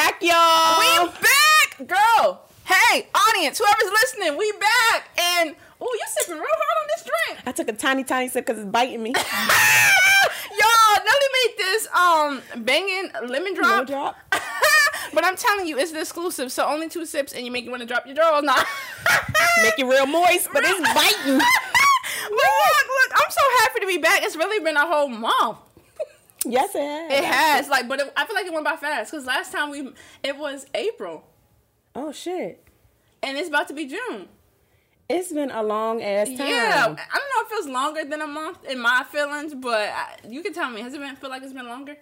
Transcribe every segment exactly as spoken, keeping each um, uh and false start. back, y'all. We back, girl. Hey, audience, whoever's listening, we back. And oh, you're sipping real hard on this drink. I took a tiny, tiny sip because it's biting me. Y'all, Nelly made this um banging lemon drop. No drop. But I'm telling you, it's an exclusive. So only two sips, and you make you want to drop your jaw. Nah. Make it real moist, but it's biting. But look, look, I'm so happy to be back. It's really been a whole month. Yes, it has. It has. Like, but it, I feel like it went by fast because last time we, it was April. Oh shit! And it's about to be June. It's been a long ass time. Yeah, I don't know if it feels longer than a month in my feelings, but I, you can tell me. Has it been feel like it's been longer?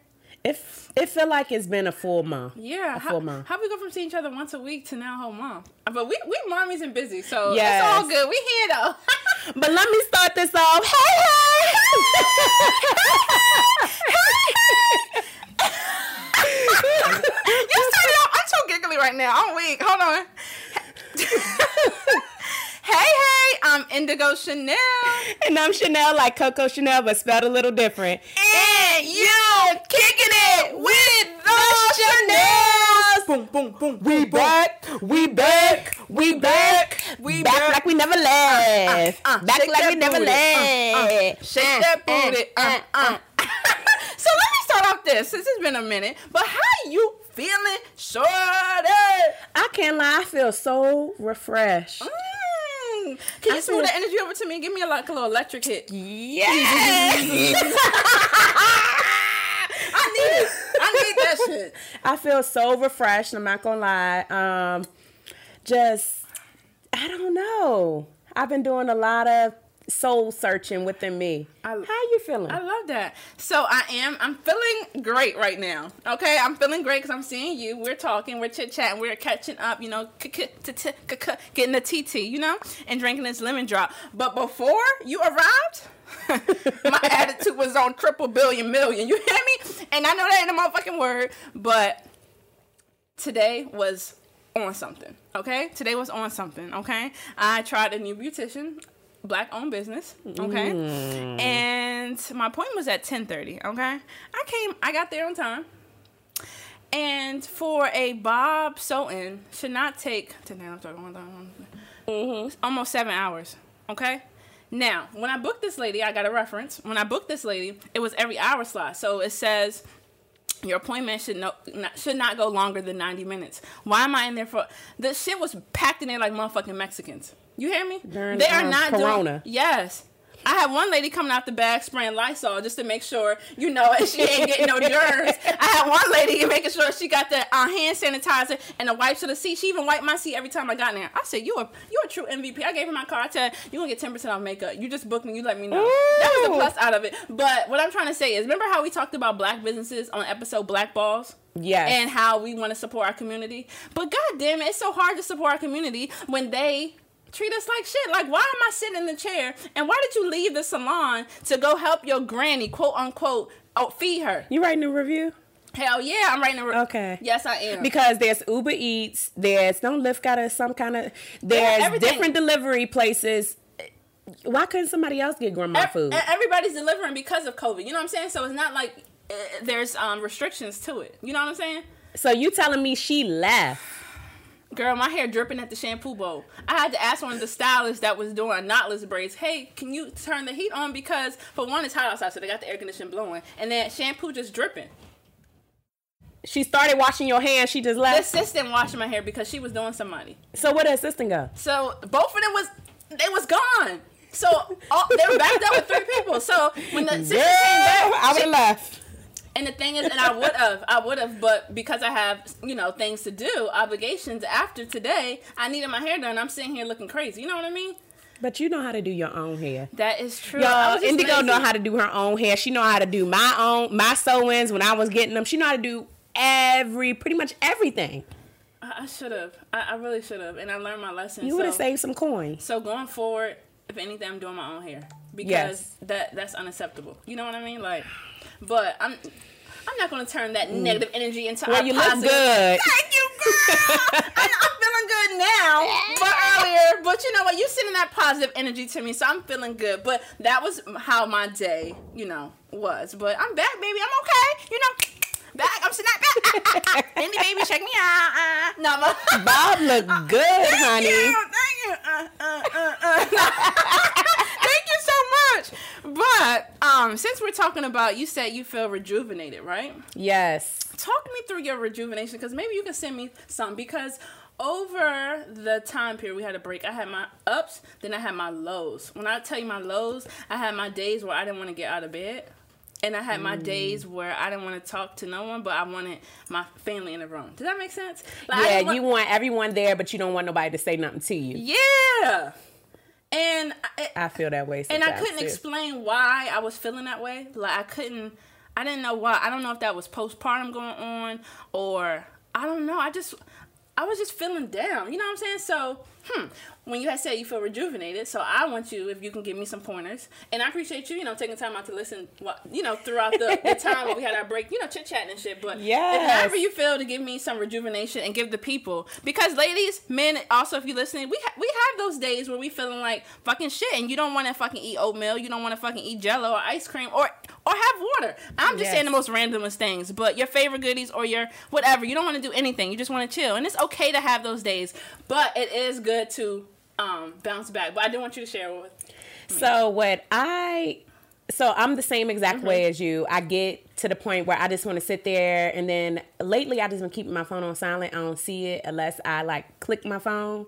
It it feel like it's been a full month. Yeah, a how, full month. How we go from seeing each other once a week to now a whole month? But we we mommies and busy, so yes. It's all good. We here though. But let me start this off. Hey, hey. Hey, hey. You started off. I'm so giggly right now. I'm weak. Hold on. Hey, hey. I'm Indigo Chanel. And I'm Chanel like Coco Chanel, but spelled a little different. And, and you kicking it with the Chanel. Boom, boom, boom. We boom. back. We back. We back. We back. Back like we never left. Uh, uh, uh, back like we never left. Uh, uh, shake uh, that booty. Uh, uh. So let me start off this, since it's been a minute. But how you feeling, shorty? I can't lie, I feel so refreshed. Mm. Can I you smooth the energy over to me and give me a, like, a little electric hit? Yes! I need it. I need that shit. I feel so refreshed, I'm not gonna lie. Um, just, I don't know. I've been doing a lot of soul searching within me. I, How you feeling? I love that. So I am, I'm feeling great right now. Okay, I'm feeling great because I'm seeing you. We're talking, we're chit-chatting, we're catching up, you know, getting a T T, you know, and drinking this lemon drop. But before you arrived, my attitude was on triple billion million. You hear me? And I know that ain't a motherfucking word, but today was on something, okay? Today was on something, okay? I tried a new beautician, Black-owned business, okay? Mm. And my appointment was at ten thirty, okay? I came, I got there on time. And for a bob sew-in should not take, mm-hmm. almost seven hours, okay? Now, when I booked this lady, I got a reference. When I booked this lady, it was every hour slot. So it says your appointment should no, not, should not go longer than ninety minutes. Why am I in there for? The shit was packed in there like motherfucking Mexicans. You hear me? During, they are um, not Corona. Doing. Yes. I had one lady coming out the bag spraying Lysol just to make sure, you know, she ain't getting no germs. I had one lady making sure she got the uh, hand sanitizer and the wipes to the seat. She even wiped my seat every time I got in there. I said, you a, you a true M V P. I gave her my car. I said, you're going to get ten percent off makeup. You just booked me. You let me know. Ooh. That was the plus out of it. But what I'm trying to say is, remember how we talked about black businesses on episode Black Balls? Yes. And how we want to support our community? But God damn it, it's so hard to support our community when they treat us like shit. Like, why am I sitting in the chair? And why did you leave the salon to go help your granny, quote unquote, oh, feed her? You writing a review? Hell yeah, I'm writing a review. Okay. Yes, I am. Because there's Uber Eats, there's don't lift got us some kind of, there's everything. Different delivery places. Why couldn't somebody else get grandma Every, food? Everybody's delivering because of COVID. You know what I'm saying? So it's not like uh, there's um, restrictions to it. You know what I'm saying? So you telling me she left? Girl, my hair dripping at the shampoo bowl. I had to ask one of the stylists that was doing knotless braids, hey, can you turn the heat on? Because, for one, it's hot outside, so they got the air conditioning blowing. And then shampoo just dripping. She started washing your hair, she just left? The assistant washing my hair because she was doing somebody. So where the assistant go? So, both of them was, they was gone. So, all, they were backed up with three people. So, when the assistant yeah, came back, I would have left. And the thing is, and I would have, I would have, but because I have, you know, things to do, obligations after today, I needed my hair done. I'm sitting here looking crazy. You know what I mean? But you know how to do your own hair. That is true. Yo, Indigo lazy. Know how to do her own hair. She know how to do my own, my sew-ins when I was getting them. She know how to do every, pretty much everything. I, I should have. I, I really should have. And I learned my lesson. You would have so, saved some coins. So going forward, if anything, I'm doing my own hair. Because yes. that that's unacceptable. You know what I mean? Like, but I'm I'm not going to turn that mm. negative energy into well, our you positive. Look good. Thank you, girl. I, I'm feeling good now, but earlier. But you know what? You sending that positive energy to me, so I'm feeling good. But that was how my day, you know, was. But I'm back, baby. I'm okay. You know, back. I'm sitting back. Indy baby check me out. Uh. No, but Bob look good, thank honey. You, thank you. Uh, uh, uh, uh. Thank you so much. But um, since we're talking about, you said you feel rejuvenated, right? Yes. Talk me through your rejuvenation, because maybe you can send me some, because over the time period we had a break, I had my ups, then I had my lows. When I tell you my lows, I had my days where I didn't want to get out of bed. And I had my mm. days where I didn't want to talk to no one, but I wanted my family in the room. Does that make sense? Like, yeah, want- you want everyone there, but you don't want nobody to say nothing to you. Yeah. And I, I feel that way sometimes. And I couldn't too. explain why I was feeling that way. Like, I couldn't, I didn't know why. I don't know if that was postpartum going on or, I don't know. I just, I was just feeling down. You know what I'm saying? So, hmm. when you had said you feel rejuvenated, so I want you, if you can give me some pointers. And I appreciate you, you know, taking time out to listen, you know, throughout the, the time when we had our break, you know, chit-chatting and shit. But yes. however you feel to give me some rejuvenation and give the people. Because ladies, men, also if you're listening, we, ha- we have those days where we feeling like fucking shit. And you don't want to fucking eat oatmeal. You don't want to fucking eat Jell-O or ice cream or, or have water. I'm just yes. saying the most randomest things. But your favorite goodies or your whatever. You don't want to do anything. You just want to chill. And it's okay to have those days. But it is good to... Um, bounce back, but I do want you to share with me. So what I, so I'm the same exact mm-hmm. way as you. I get to the point where I just want to sit there, and then lately I just been keeping my phone on silent. I don't see it unless I like click my phone,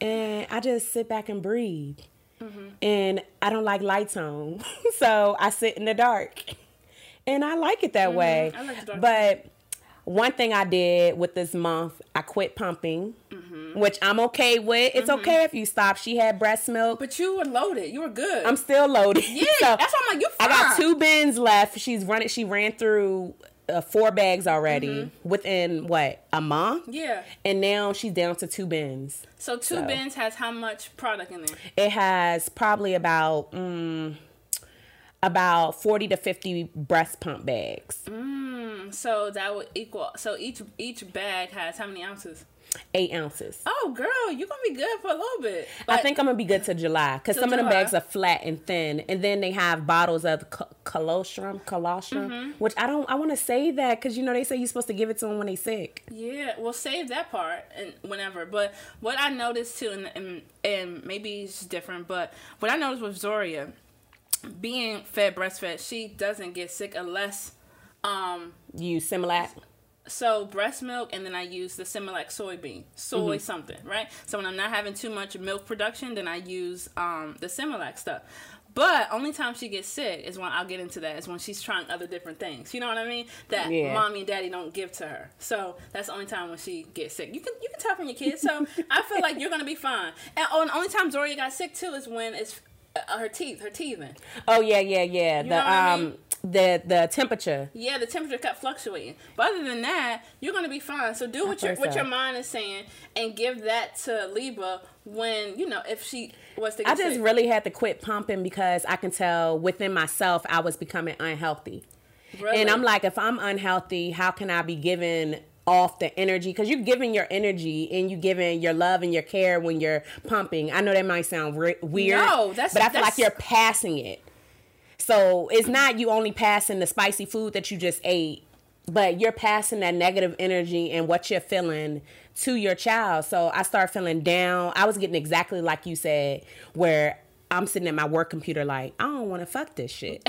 and I just sit back and breathe. Mm-hmm. And I don't like lights on, so I sit in the dark, and I like it that mm-hmm. way. I like the dark. But one thing I did with this month, I quit pumping, mm-hmm. which I'm okay with. It's mm-hmm. okay if you stop. She had breast milk. But you were loaded. You were good. I'm still loaded. Yeah, so that's why I'm like, you're fine. I got two bins left. She's running. She ran through uh, four bags already mm-hmm. within, what, a month? Yeah. And now she's down to two bins. So two so. bins has how much product in there? It has probably about... Mm, about forty to fifty breast pump bags. Mm, so that would equal, so each each bag has how many ounces? eight ounces. Oh, girl, you're going to be good for a little bit. But I think I'm going to be good till July, because some July. of the bags are flat and thin. And then they have bottles of colostrum, colostrum, mm-hmm. which I don't, I want to say that, because, you know, they say you're supposed to give it to them when they sick. Yeah, well, save that part and whenever. But what I noticed, too, and, and, and maybe it's different, but what I noticed with Zoria, being fed breastfed, she doesn't get sick unless um you Similac. So breast milk, and then I use the Similac soybean soy mm-hmm. something, right? So when I'm not having too much milk production, then I use um the Similac stuff. But only time she gets sick is when I'll get into that is when she's trying other different things. You know what I mean? That yeah. mommy and daddy don't give to her. So that's the only time when she gets sick. You can you can tell from your kids. So I feel like you're gonna be fine. And oh, and the only time Zoria got sick too is when it's her teeth her teething. Oh yeah yeah yeah you the I mean? um the the temperature yeah the temperature kept fluctuating. But other than that, you're gonna be fine. So do what your what so. your mind is saying, and give that to Libra when, you know, if she was to get I just sick. Really had to quit pumping, because I can tell within myself I was becoming unhealthy. Really? And I'm like, if I'm unhealthy, how can I be giving off the energy? Because you're giving your energy and you're giving your love and your care when you're pumping. I know that might sound re- weird, no, that's, but I feel that's... like you're passing it. So it's not you only passing the spicy food that you just ate, but you're passing that negative energy and what you're feeling to your child. So I started feeling down. I was getting exactly like you said, where I'm sitting at my work computer like, I don't want to fuck this shit.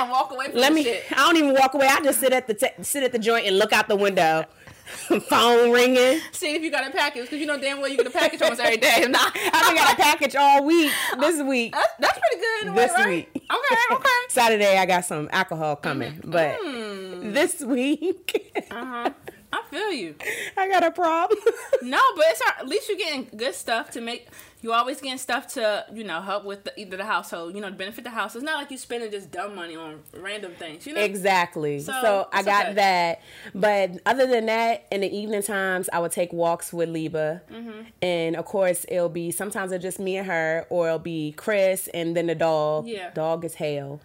Walk away from Let me, shit. I don't even walk away. I just sit at the te- sit at the joint and look out the window. Phone ringing. See if you got a package, because you know damn well you get a package almost every day. Nah, I done got a package all week this week. That's, that's pretty good. In this way, right? week. Okay, okay. Saturday I got some alcohol coming, mm-hmm. but mm. this week. uh huh. I feel you. I got a problem. No, but it's our, at least you're getting good stuff to make. You always getting stuff to, you know, help with the, either the household, you know, to benefit the house. It's not like you spending just dumb money on random things, you know? Exactly. So, so I got okay. that. But other than that, in the evening times, I would take walks with Liba. Mm-hmm. And, of course, it'll be, sometimes it's just me and her, or it'll be Chris and then the dog. Yeah. Dog is hell.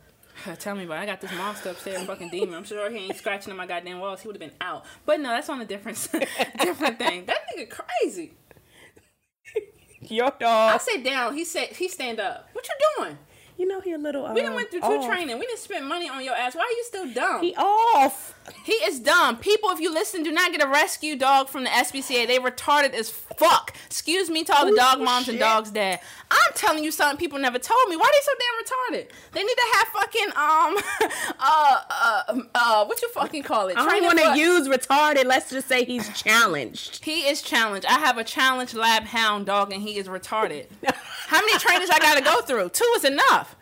Tell me about it. I got this monster upstairs, fucking demon. I'm sure he ain't scratching on my goddamn walls. He would have been out. But no, that's on a different, different thing. That nigga crazy. Your dog. I sit down. He said he stand up. What you doing? You know he a little. Um, we done went through two off. training. We didn't spend money on your ass. Why are you still dumb? He off. He is is dumb. People, if you listen, do not get a rescue dog from the S B C A. They retarded as fuck. Excuse me to all the Ooh, dog moms shit. and dogs dad. I'm telling you something people never told me. Why are they so damn retarded? They need to have fucking, um, uh, uh, uh, what you fucking call it? I don't want to use retarded. Let's just say he's challenged. He is challenged. I have a challenged lab hound dog and he is retarded. How many trainers I got to go through? Two is enough.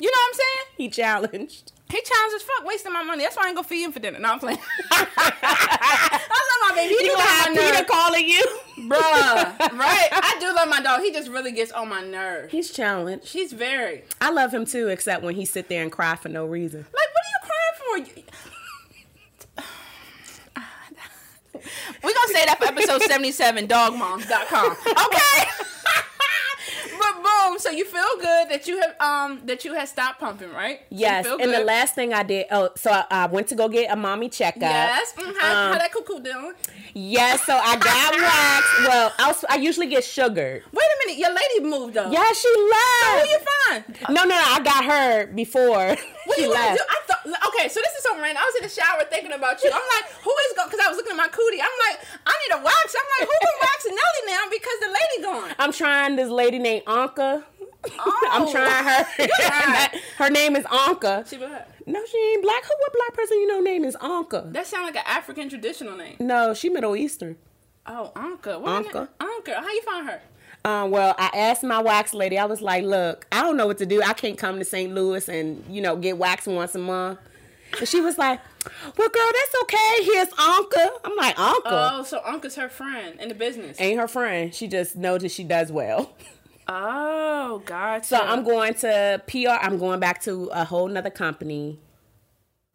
You know what I'm saying? He challenged. He challenged as fuck, wasting my money. That's why I ain't gonna feed him for dinner. No, I'm playing. I love my baby. He you do gonna have Peter calling you, bruh? Right? I do love my dog. He just really gets on my nerves. He's challenged. He's very. I love him too, except when he sit there and cry for no reason. Like, what are you crying for? We're gonna say that for episode seventy-seven, dog moms dot com. Okay. But boom, so you feel good that you have um that you had stopped pumping, right? Yes. And good. The last thing I did, oh, so I, I went to go get a mommy checkup. Yes. Mm, how, um, how that cuckoo doing? Yes. So I got waxed. Well, I, was, I usually get sugared. Wait a minute, your lady moved up. Yeah, she left. So who you find? No, no, no, I got her before. What she you left. I thought, okay, so this is so random. I was in the shower thinking about you. I'm like, who is going? Because I was looking at my cootie. I'm like, I need a wax. I'm like, who been waxing Nelly now because the lady gone? I'm trying this lady named Anka. Oh. I'm trying her. That, her name is Anka. She black? No, she ain't black. Who? What black person you know name is Anka? That sounds like an African traditional name. No, she Middle Eastern. Oh, Anka. What Anka. Anka. How you find her? Um, well, I asked my wax lady. I was like, "Look, I don't know what to do. I can't come to Saint Louis and you know get waxed once a month." And she was like, "Well, girl, that's okay. Here's Anka." I'm like, "Anka." Oh, so Anka's her friend in the business. Ain't her friend. She just knows that she does well. Oh, gotcha. So I'm going to P R. I'm going back to a whole nother company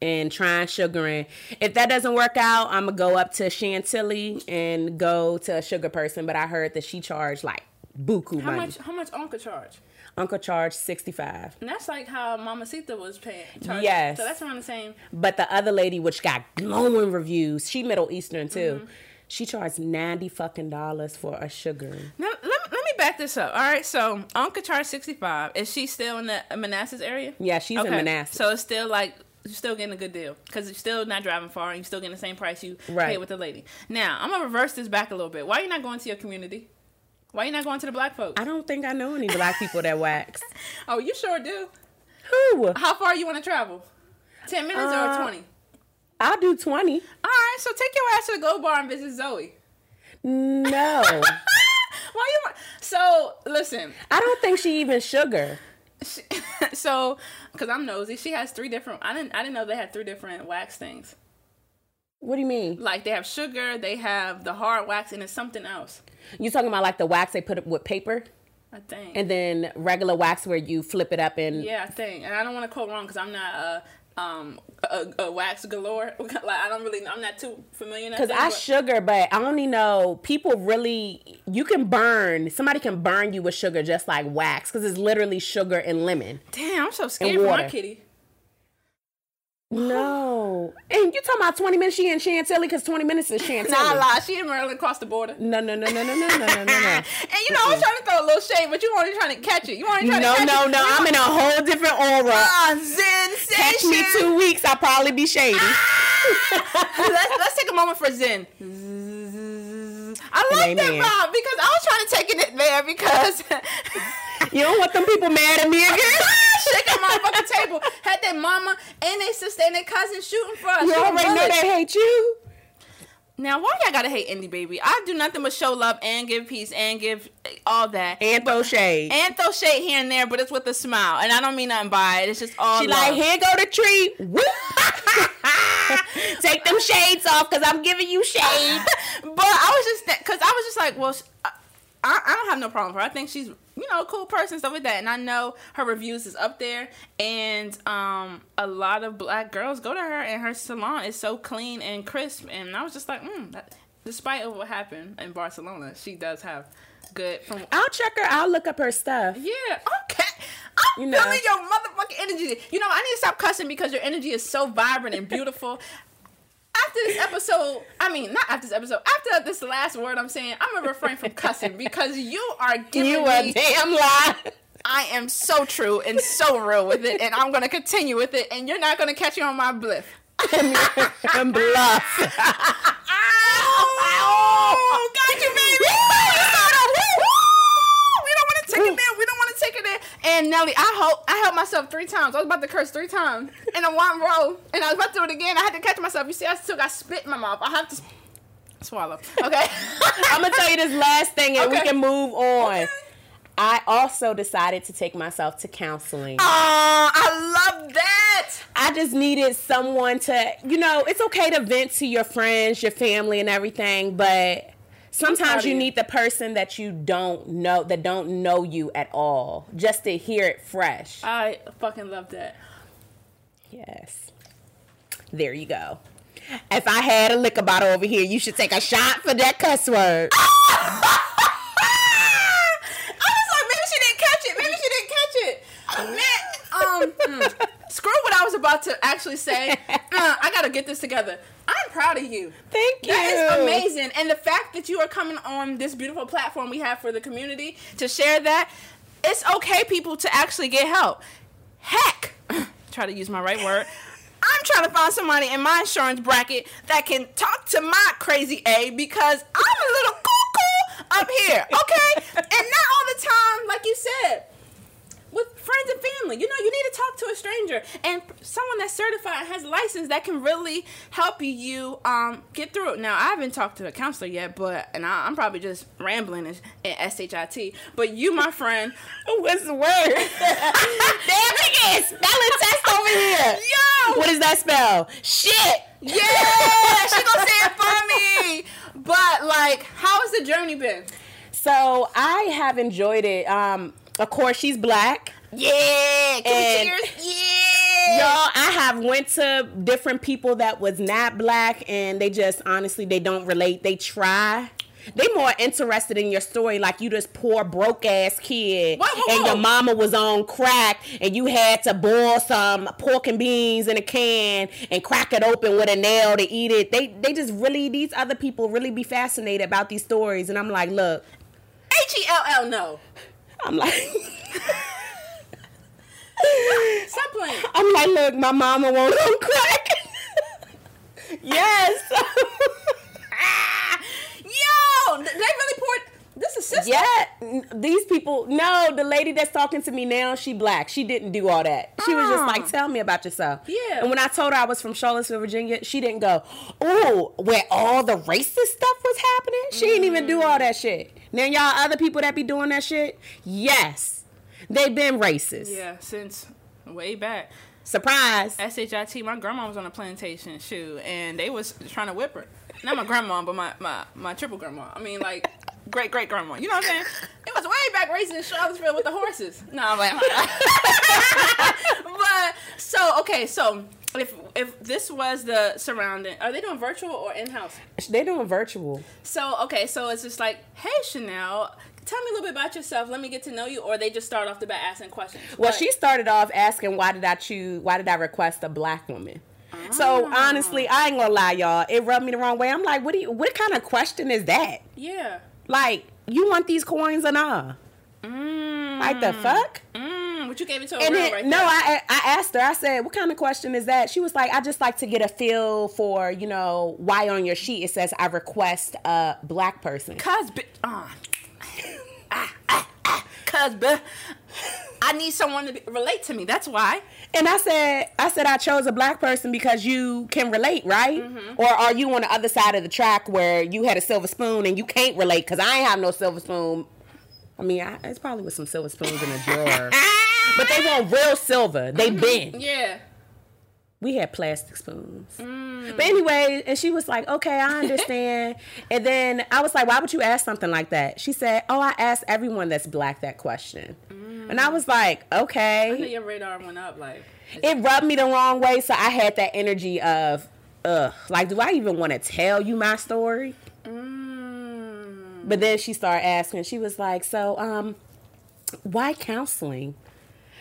and trying sugaring. If that doesn't work out, I'm gonna go up to Chantilly and go to a sugar person. But I heard that she charged like buku how money. Much, how much Anka charge? Uncle charged sixty-five. And that's like how Mamacita was paying. Charged. Yes. So that's around the same. But the other lady, which got glowing reviews, she Middle Eastern too, mm-hmm. she charged ninety fucking dollars for a sugaring. Now, let me, let me back this up. All right, so Uncle charged sixty-five. Is she still in the Manassas area? Yeah, she's okay. in Manassas. So it's still like, you're still getting a good deal because you're still not driving far and you're still getting the same price you right. paid with the lady. Now, I'm going to reverse this back a little bit. Why are you not going to your community? Why you not going to the black folks? I don't think I know any black people that wax. Oh, you sure do. Who? How far you want to travel? ten minutes uh, or twenty? I'll do twenty. All right, so take your ass to the Glow Bar and visit Zoe. No. Why you? So, listen. I don't think she even sugar. She, so, because I'm nosy, she has three different, I didn't, I didn't know they had three different wax things. What do you mean? Like, they have sugar, they have the hard wax, and it's something else. You talking about, like, the wax they put up with paper? I think. And then regular wax where you flip it up and... Yeah, I think. And I don't want to quote wrong because I'm not a, um, a, a wax galore. Like, I don't really... I'm not too familiar. Because I but... sugar, but I only know people really... You can burn... Somebody can burn you with sugar just like wax because it's literally sugar and lemon. Damn, I'm so scared for my kitty. No. And you talking about twenty minutes she in Chantilly because twenty minutes is Chantilly. Nah, lie. She in Maryland across the border. No, no, no, no, no, no, no, no, no. And you know, mm-mm. I'm trying to throw a little shade, but you only trying to catch it. You only trying no, to catch no, it. No, no, no. I'm in a whole different aura. Ah, Zen-sation. Catch me two weeks, I'll probably be shady. Ah! let's, let's take a moment for Zen. I like that vibe because I was trying to take it there because... You don't want them people mad at me again? Shaking my fucking table. Had their mama and their sister and their cousin shooting for us. You already know they hate you. Now, why y'all gotta hate Indie Baby? I do nothing but show love and give peace and give all that. And throw shade. And throw shade here and there, but it's with a smile. And I don't mean nothing by it. It's just all She love. Like, here go the tree. Whoop. Take them shades off because I'm giving you shade. But I was just, because I was just like, well, I, I don't have no problem with her. I think she's... you know, cool person, stuff like that. And I know her reviews is up there. And um, a lot of black girls go to her and her salon is so clean and crisp. And I was just like, hmm, despite of what happened in Barcelona, she does have good... From- I'll check her. I'll look up her stuff. Yeah. Okay. I'm you know. feeling your motherfucking energy. You know, I need to stop cussing because your energy is so vibrant and beautiful. After this episode, I mean, not after this episode, after this last word I'm saying, I'm going to refrain from cussing because you are giving you me... You a damn lie. I am so true and so real with it, and I'm going to continue with it, and you're not going to catch me on my bliff. and bluff. Oh, God, you made me. We don't want to take it there. We don't want to take it there. And Nelly, I hope I helped myself three times. I was about to curse three times in a one row, and I was about to do it again. I had to catch myself. You see, I still got spit in my mouth. I have to swallow. Okay, I'm gonna tell you this last thing, and okay. we can move on. Okay. I also decided to take myself to counseling. Oh, I love that. I just needed someone to, you know, it's okay to vent to your friends, your family, and everything, but sometimes you need the person that you don't know, that don't know you at all, just to hear it fresh. I fucking love that. Yes. There you go. If I had a liquor bottle over here, you should take a shot for that cuss word. About to actually say, uh, I gotta get this together. I'm proud of you. Thank you. That is amazing. And the fact that you are coming on this beautiful platform we have for the community to share that, it's okay, people, to actually get help. Heck, try to use my right word. I'm trying to find somebody in my insurance bracket that can talk to my crazy A, because I'm a little cuckoo up here, okay? And not all the time, like you said. With friends and family. You know, you need to talk to a stranger and someone that's certified and has a license that can really help you um, get through it. Now, I haven't talked to a counselor yet, but, and I, I'm probably just rambling in S H I T, but you, my friend. What's the word? Damn, we get spelling test over here. Yo! What does that spell? Shit! Yeah! She gonna say it for me. But, like, how has the journey been? So, I have enjoyed it. Um... Of course, she's black. Yeah. Can we cheers? Yeah. Y'all, I have went to different people that was not black, and they just, honestly, they don't relate. They try. They more interested in your story, like you this poor, broke-ass kid, whoa, whoa, and your mama was on crack, and you had to boil some pork and beans in a can and crack it open with a nail to eat it. They, they just really, these other people really be fascinated about these stories, and I'm like, look. H E L L, no. I'm like, stop playing. I'm like, look, my mama won't on crack. Yes. Yo, they really poured. This is sister. Yeah, these people. No, the lady that's talking to me now, she black. She didn't do all that. She uh, was just like, tell me about yourself. Yeah. And when I told her I was from Charlottesville, Virginia, she didn't go, oh, where all the racist stuff was happening? She mm. didn't even do all that shit. Now, y'all other people that be doing that shit, yes, they've been racist. Yeah, since way back. Surprise. S H I T, my grandma was on a plantation, shoot, and they was trying to whip her. Not my grandma, but my, my, my triple grandma. I mean, like... Great, great grandma. You know what I'm saying? It was way back racing in Charlottesville with the horses. No, I'm like, but so okay, so if if this was the surrounding, are they doing virtual or in house? They're doing virtual. So okay, so it's just like, hey, Chanel, tell me a little bit about yourself. Let me get to know you. Or they just start off the bat asking questions. Well, but she started off asking, why did I choose? Why did I request a black woman? Oh. So honestly, I ain't gonna lie, y'all. It rubbed me the wrong way. I'm like, what do you? What kind of question is that? Yeah. Like, you want these coins or nah? Mm. Like, the fuck? Mm. What you gave it to a and girl then, right No, there. I I asked her. I said, what kind of question is that? She was like, I just like to get a feel for, you know, why on your sheet it says I request a black person. Cause, bitch. Uh, ah, ah, ah, cause, bitch. I need someone to be, relate to me. That's why. And I said, I said I chose a black person because you can relate, right? Mm-hmm. Or are you on the other side of the track where you had a silver spoon and you can't relate? Because I ain't have no silver spoon. I mean, I, it's probably with some silver spoons in a drawer. But they want real silver. They mm-hmm. bent. Yeah. We had plastic spoons. Mm. But anyway, and she was like, okay, I understand. And then I was like, why would you ask something like that? She said, oh, I asked everyone that's black that question. Mm. And I was like, okay. I know your radar went up. Like It rubbed me the wrong way, so I had that energy of, ugh, like, do I even want to tell you my story? Mm. But then she started asking. She was like, so um, why counseling?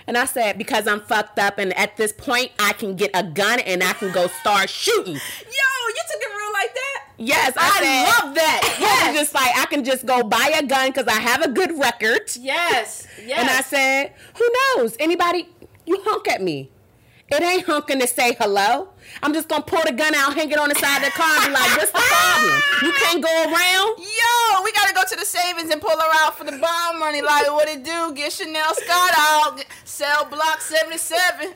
And I said, because I'm fucked up, and at this point, I can get a gun and I can go start shooting. Yo, you took it real like that? Yes, I, I said, love that. Yes. I was just like, I can just go buy a gun because I have a good record. Yes, yes. And I said, who knows? Anybody, you honk at me. It ain't honking to say hello. I'm just going to pull the gun out, hang it on the side of the car, and be like, what's the problem? You can't go around? Yo, we got to go to the savings and pull her out for the bond money. Like, what it do? Get Chanel Scott out. Sell block seventy-seven.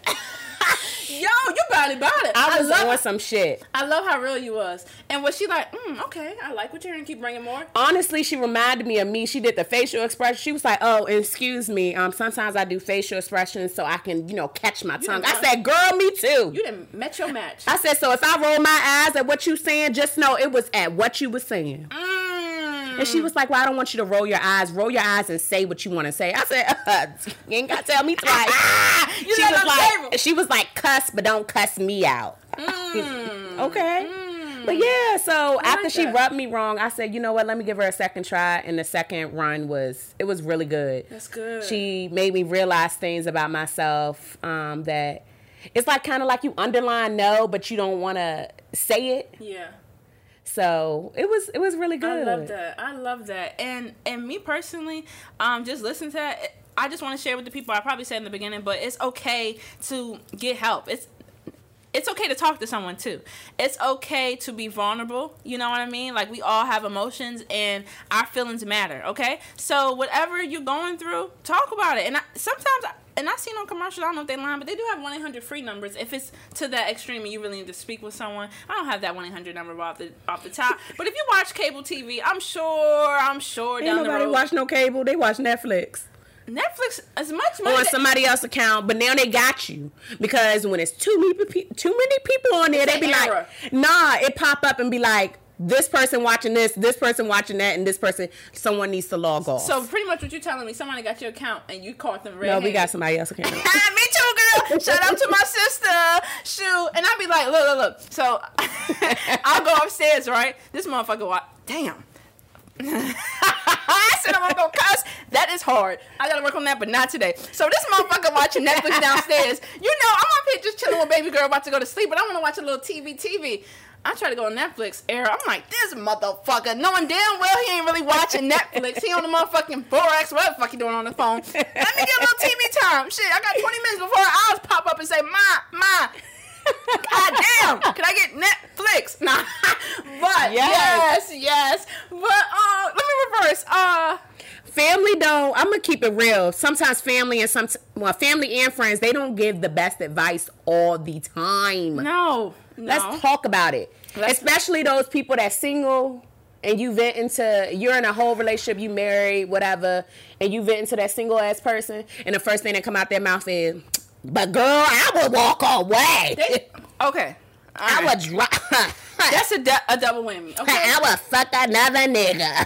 Yo, you about it, about it. I was on some shit. I love how real you was. And was she like, mm, okay, I like what you're hearing. Keep bringing more. Honestly, she reminded me of me. She did the facial expression. She was like, oh, excuse me. Um, sometimes I do facial expressions so I can, you know, catch my tongue. I said, girl, me too. You done met your match. I said, so if I roll my eyes at what you saying, just know it was at what you was saying. Mm. And she was like, well, I don't want you to roll your eyes. Roll your eyes and say what you want to say. I said, uh, you ain't got to tell me twice. you she, was like, she was like, cuss, but don't cuss me out. Mm. Okay. Mm. But yeah, so I after like she that. rubbed me wrong, I said, you know what? Let me give her a second try. And the second run was, it was really good. That's good. She made me realize things about myself um, that it's like kind of like you underline no, but you don't want to say it. Yeah. So it was it was really good. I love that. I love that. And and me personally, um, just listen to that. I just want to share with the people. I probably said in the beginning, but it's okay to get help. It's it's okay to talk to someone too. It's okay to be vulnerable. You know what I mean? Like, we all have emotions and our feelings matter. Okay, so whatever you're going through, talk about it. And I, sometimes. I, And I've seen on commercials, I don't know if they line, but they do have one eight hundred free numbers. If it's to that extreme and you really need to speak with someone, I don't have that one eight hundred number off the off the top. But if you watch cable T V, I'm sure, I'm sure down the road. Ain't nobody watch no cable. They watch Netflix. Netflix, as much money. Or that- somebody else's account, but now they got you. Because when it's too many, too many people on there, it's they be error. like, nah, it pop up and be like, this person watching this, this person watching that, and this person, someone needs to log off. So pretty much what you're telling me, somebody got your account and you caught them red-handed. No, we got somebody else account. Me too, girl. Shout out to my sister. Shoot. And I'd be like, look, look, look. So I'll go upstairs, right? This motherfucker, watch. Damn. I said I'm not gonna cuss. That is hard. I gotta work on that, but not today. So this motherfucker watching Netflix downstairs. You know, I'm up here just chilling with baby girl about to go to sleep, but I want to watch a little T V T V. I try to go on Netflix, era. I'm like, this motherfucker, knowing damn well he ain't really watching Netflix. He on the motherfucking four X, what the fuck he doing on the phone? Let me get a little T V time. Shit, I got twenty minutes before I always pop up and say, ma, ma, god damn, can I get Netflix? Nah. But, yes, yes, yes. But, uh, let me reverse. Uh, family, though, I'm going to keep it real. Sometimes family and some, well, family and friends, they don't give the best advice all the time. No. No. Let's talk about it. Let's Especially those people that's single and you vent into, you're in a whole relationship, you married, whatever, and you vent into that single ass person, and the first thing that come out their mouth is, but girl, I would walk away. They, okay. All I right. would drop. That's a, du- a double whammy. Okay. I would fuck another nigga.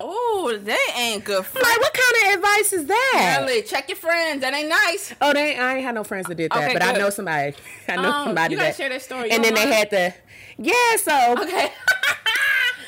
Oh, they ain't good friends. Like, what kind of advice is that? Really, check your friends. That ain't nice. Oh, they ain't, I ain't had no friends that did that, okay, but good. I know somebody. I know um, somebody. You gotta that. share that story. And then mind. they had the, yeah. So okay.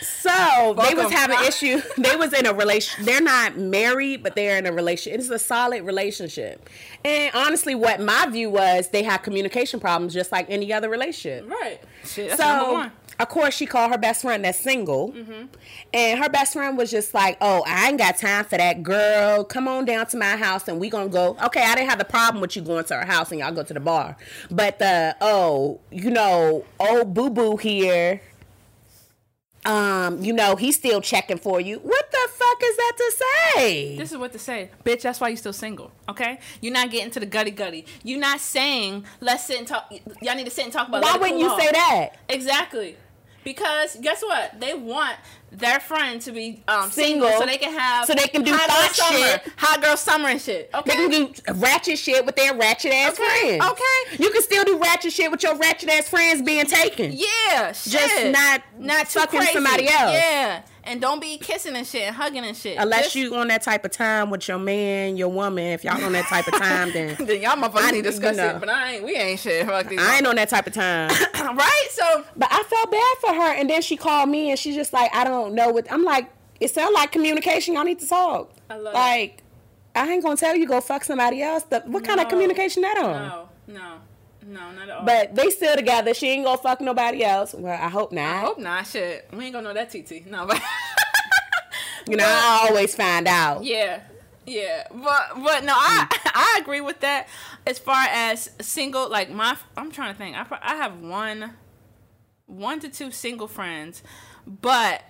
so Welcome. They was having issue. They was in a relation. They're not married, but they're in a relationship. It's a solid relationship. And honestly, what my view was, they had communication problems, just like any other relationship. Right. Shit, that's so. Number one. Of course, she called her best friend that's single. Mm-hmm. And her best friend was just like, oh, I ain't got time for that, girl. Come on down to my house and we going to go. Okay, I didn't have the problem with you going to her house and y'all go to the bar. But the, oh, you know, old boo-boo here, um, you know, he's still checking for you. What the fuck is that to say? This is what to say. Bitch, that's why you're still single, okay? You're not getting to the gutty-gutty. You're not saying, let's sit and talk. Y'all need to sit and talk about it. Why wouldn't you say that? Exactly. Because guess what? They want their friend to be um, single, single so they can have so they can do hot girl summer, shit. hot girl summer and shit. Okay? They can do ratchet shit with their ratchet ass okay. friends. Okay, you can still do ratchet shit with your ratchet ass friends being taken. Yeah, shit. Just not not fucking somebody else. Yeah, and don't be kissing and shit and hugging and shit. Unless Just, you on that type of time with your man, your woman. If y'all on that type of time, then then y'all motherfuckers need to discuss you know, it. But I ain't. We ain't shit. Fuck these I mother- ain't on that type of time. Right. So, but I felt bad for her, and then she called me, and she's just like, I don't. know what I'm like. It sounds like communication. Y'all need to talk. I love like, it. I ain't gonna tell you go fuck somebody else. The, what no, kind of communication that on? No, no, no, not at all. But they still together. She ain't gonna fuck nobody else. Well, I hope not. I hope not. Shit, we ain't gonna know that T T. No, but you know, but, I always find out. Yeah, yeah, but but no, I I agree with that. As far as single, like my, I'm trying to think. I I have one, one to two single friends, but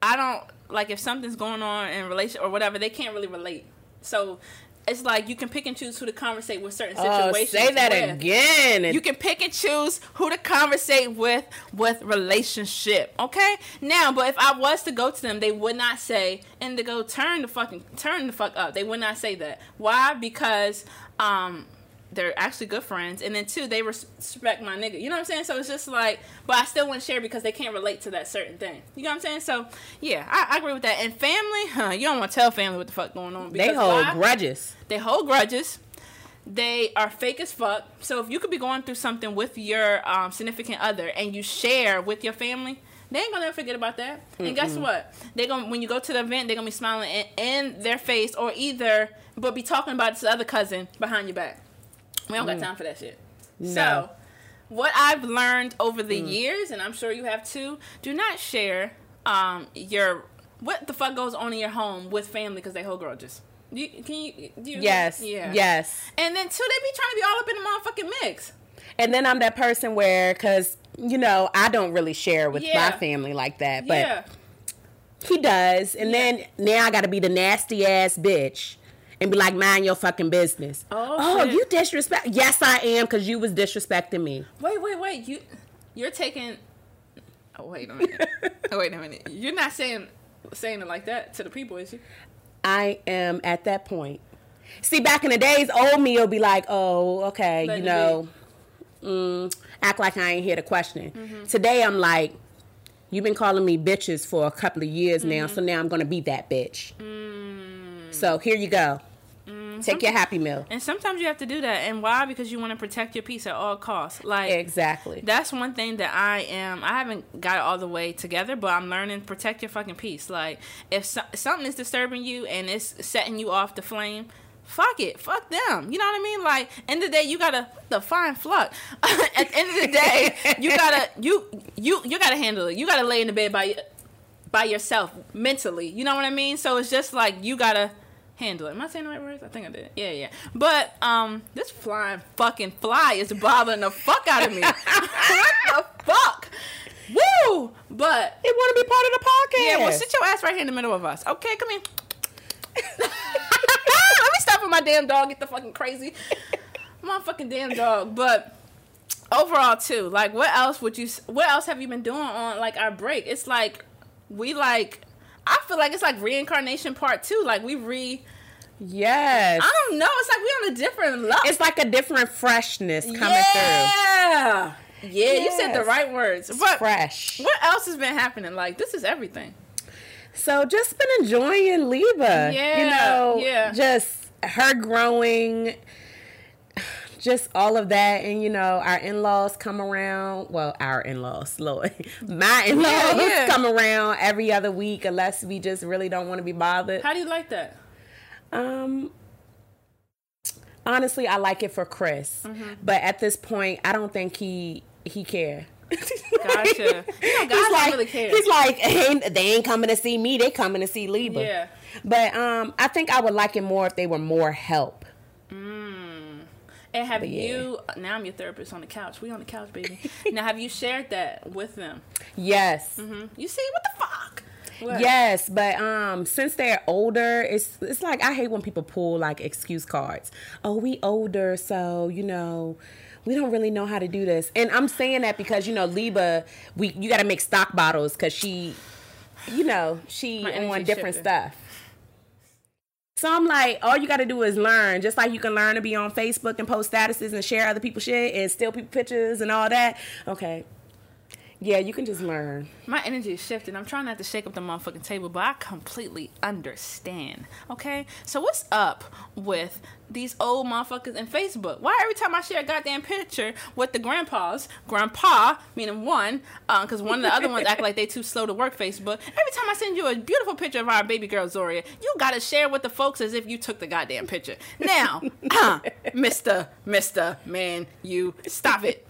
I don't, like, if something's going on in relation or whatever, they can't really relate. So it's like you can pick and choose who to conversate with certain situations. Oh, say that with. again. You can pick and choose who to conversate with with relationship, okay? Now, but if I was to go to them, they would not say, Indigo, turn the fucking, turn the fuck up. They would not say that. Why? Because um, they're actually good friends. And then, two, they respect my nigga. You know what I'm saying? So it's just like, but I still wouldn't share because they can't relate to that certain thing. You know what I'm saying? So, yeah, I, I agree with that. And family, huh, you don't want to tell family what the fuck going on. They hold why? grudges. They hold grudges. They are fake as fuck. So if you could be going through something with your um, significant other and you share with your family, they ain't going to forget about that. And Mm-mm. guess what? They're gonna, when you go to the event, they're going to be smiling in, in their face or either, but be talking about this other cousin behind your back. We don't mm. got time for that shit. No. So, what I've learned over the mm. years, and I'm sure you have too, do not share um, your what the fuck goes on in your home with family because they whole grudges. You, can you? Do you yes. Yeah. Yes. And then too, they be trying to be all up in the motherfucking mix. And then I'm that person where, because you know, I don't really share with yeah. my family like that, but yeah. he does. And yeah. then now I got to be the nasty ass bitch. And be like, mind your fucking business. Oh, oh you disrespect. Yes, I am, because you was disrespecting me. Wait, wait, wait. You, you're taking. Oh, wait a minute. oh, wait a minute. You're not saying saying it like that to the people, is you? I am at that point. See, back in the days, old me will be like, oh, okay, Let you know, mm, act like I ain't here to question. Mm-hmm. Today, I'm like, you've been calling me bitches for a couple of years mm-hmm. now, so now I'm going to be that bitch. Mm. So here you go. Take your happy meal. And sometimes you have to do that. And why? Because you want to protect your peace at all costs. Like, exactly. That's one thing that I am. I haven't got it all the way together, but I'm learning protect your fucking peace. Like, if so- something is disturbing you and it's setting you off the flame, fuck it. Fuck them. You know what I mean? Like, end of the day, you got to, the fine fuck. At the end of the day, you got to, you, you, you got to handle it. You got to lay in the bed by, by yourself mentally. You know what I mean? So it's just like, you got to handle it. Am I saying the right words? I think I did. Yeah, yeah. But um, this flying fucking fly is bothering the fuck out of me. What the fuck? Woo! But it want to be part of the podcast. Yeah. Well, sit your ass right here in the middle of us. Okay, come here. Let me stop with my damn dog. Get the fucking crazy, my fucking damn dog. But overall, too, like, what else would you? What else have you been doing on like our break? It's like we like. I feel like it's like reincarnation part two. Like we re... Yes. I don't know. It's like we're on a different level. It's like a different freshness coming yeah. through. Yeah. Yeah. You said the right words. But fresh. What else has been happening? Like, this is everything. So just been enjoying Leva. Yeah. You know, yeah. just her growing, just all of that. And, you know, our in-laws come around. Well, our in-laws, Lord. My in-laws yeah, yeah. come around every other week unless we just really don't want to be bothered. How do you like that? Um, honestly, I like it for Chris. Mm-hmm. But at this point, I don't think he, he cares. Gotcha. You know, guys he's don't like, really care. He's like, hey, they ain't coming to see me. They coming to see Leva. Yeah. But um, I think I would like it more if they were more help. Mm. And have yeah. you, now I'm your therapist on the couch. We on the couch, baby. Now, have you shared that with them? Yes. Mm-hmm. You see, what the fuck? What? Yes, but um, since they're older, it's it's like, I hate when people pull, like, excuse cards. Oh, we older, so, you know, we don't really know how to do this. And I'm saying that because, you know, Leva, we you got to make stock bottles because she, you know, she on different shifted. stuff. So I'm like, all you got to do is learn. Just like you can learn to be on Facebook and post statuses and share other people's shit and steal people's pictures and all that. Okay. Yeah, you can just learn. My energy is shifting. I'm trying not to shake up the motherfucking table, but I completely understand. Okay? So what's up with these old motherfuckers in Facebook? Why every time I share a goddamn picture with the grandpas, grandpa, meaning one, because uh, one of the other ones act like they too slow to work Facebook. Every time I send you a beautiful picture of our baby girl, Zoria, you got to share with the folks as if you took the goddamn picture. Now, uh, Mister, Mister, man, you stop it.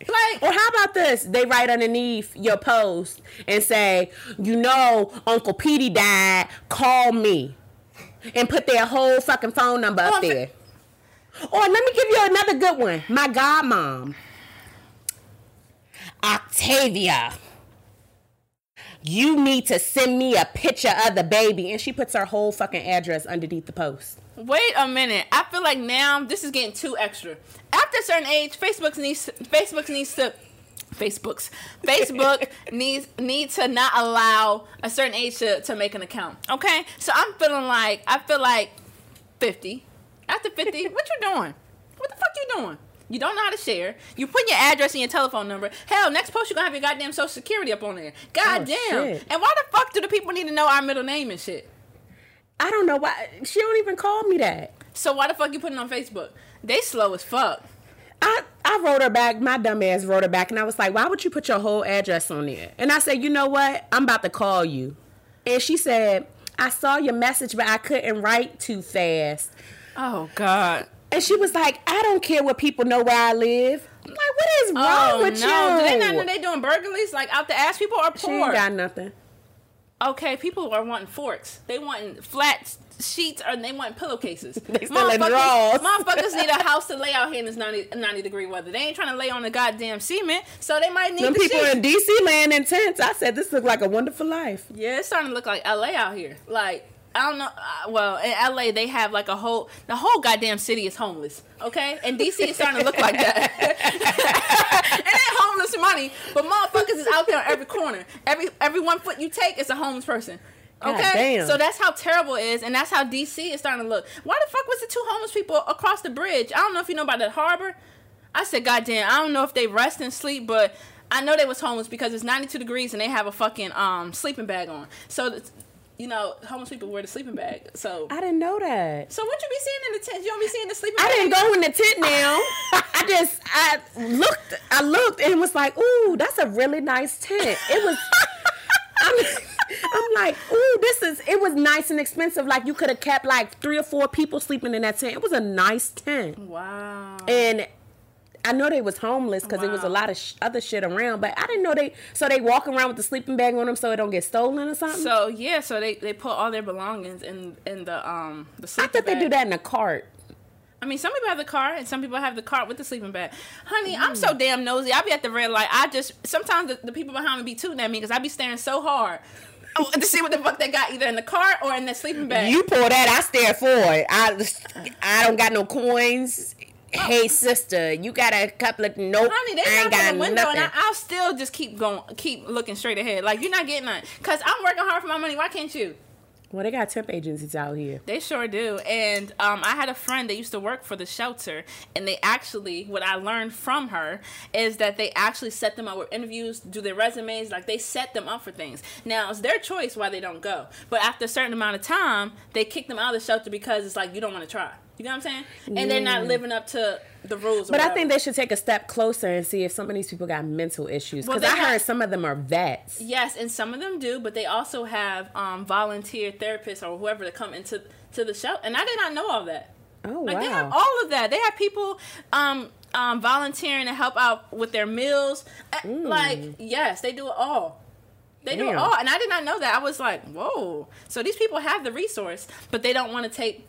Like, or how about this? They write underneath your post and say, you know, Uncle Petey died. Call me. And put their whole fucking phone number up there. Or let me give you another good one. My godmom, Octavia, you need to send me a picture of the baby. And she puts her whole fucking address underneath the post. Wait a minute. I feel like now this is getting too extra. After a certain age, Facebook needs Facebook needs to Facebook's Facebook needs need to not allow a certain age to, to make an account. Okay? So I'm feeling like I feel like fifty. After fifty, what you doing? What the fuck you doing? You don't know how to share. You put your address and your telephone number. Hell, next post you're going to have your goddamn social security up on there. Goddamn. Oh, and why the fuck do the people need to know our middle name and shit? I don't know why. She don't even call me that. So why the fuck you putting on Facebook? They slow as fuck. I, I wrote her back. My dumb ass wrote her back. And I was like, why would you put your whole address on there? And I said, you know what? I'm about to call you. And she said, I saw your message, but I couldn't write too fast. Oh, God. And she was like, I don't care what people know where I live. I'm like, what is wrong oh, with no. you? Do they not know they doing burglaries? Like, out the ass? People are poor. She ain't got nothing. Okay, people are wanting forks. They wanting flat sheets, or they want pillowcases. They still in drawers. Motherfuckers need a house to lay out here in this ninety, ninety degree weather. They ain't trying to lay on the goddamn cement, so they might need Them the people sheets. In D C laying in tents. I said, this look like a wonderful life. Yeah, it's starting to look like L A out here. Like... I don't know. Uh, well, in L A, they have like a whole, the whole goddamn city is homeless. Okay? And D C is starting to look like that. It ain't homeless money, but motherfuckers is out there on every corner. Every every one foot you take, it's a homeless person. Okay? God, so that's how terrible it is, and that's how D C is starting to look. Why the fuck was the two homeless people across the bridge? I don't know if you know about that harbor. I said, goddamn, I don't know if they rest and sleep, but I know they was homeless because it's ninety-two degrees and they have a fucking um, sleeping bag on. So, the, You know, homeless people wear the sleeping bag. So I didn't know that. So what you be seeing in the tent? You don't be seeing the sleeping I bag? I didn't go in the tent now. I just, I looked, I looked and was like, ooh, that's a really nice tent. It was, I'm, I'm like, ooh, this is, it was nice and expensive. Like you could have kept like three or four people sleeping in that tent. It was a nice tent. Wow. And I know they was homeless because wow. It was a lot of sh- other shit around, but I didn't know they... So they walk around with the sleeping bag on them so it don't get stolen or something? So, yeah. So they, they put all their belongings in, in the um the sleeping bag. I thought bag. They do that in a cart. I mean, some people have the cart and some people have the cart with the sleeping bag. Honey, mm. I'm so damn nosy. I be at the red light. I just... Sometimes the, the people behind me be tooting at me because I be staring so hard to see what the fuck they got either in the cart or in the sleeping bag. You pull that, I stare for it. I, I don't got no coins... Oh. Hey sister, you got a couple of nope. Honey, they I ain't got the window, nothing. And I, I'll still just keep going, keep looking straight ahead. Like you're not getting none, cause I'm working hard for my money. Why can't you? Well, they got temp agencies out here. They sure do. And um, I had a friend that used to work for the shelter, and they actually, what I learned from her is that they actually set them up with interviews, do their resumes, like they set them up for things. Now, it's their choice why they don't go. But after a certain amount of time, they kick them out of the shelter because it's like, you don't want to try. You know what I'm saying? And yeah. They're not living up to the rules. But whatever. I think they should take a step closer and see if some of these people got mental issues. Because well, I have, heard some of them are vets. Yes, and some of them do. But they also have um, volunteer therapists or whoever to come into to the shelter. And I did not know all that. Oh, like, wow. They have all of that. They have people um, um, volunteering to help out with their meals. Mm. Like, yes, they do it all. They Damn. do it all. And I did not know that. I was like, whoa. So these people have the resource, but they don't want to take...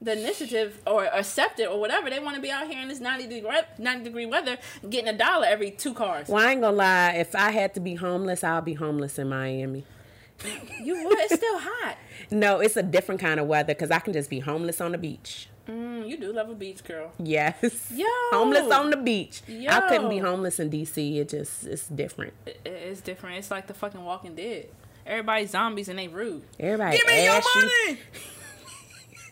the initiative or accept it or whatever. They want to be out here in this ninety degree, ninety degree weather getting a dollar every two cars. Well, I ain't gonna lie. If I had to be homeless, I'll be homeless in Miami. You would? It's still hot. No, it's a different kind of weather because I can just be homeless on the beach. Mm, you do love a beach, girl. Yes. Yo. Homeless on the beach. Yo. I couldn't be homeless in D C. It just, it's different. It, it's different. It's like the fucking Walking Dead. Everybody's zombies and they rude. Everybody Give me ashy. Your money!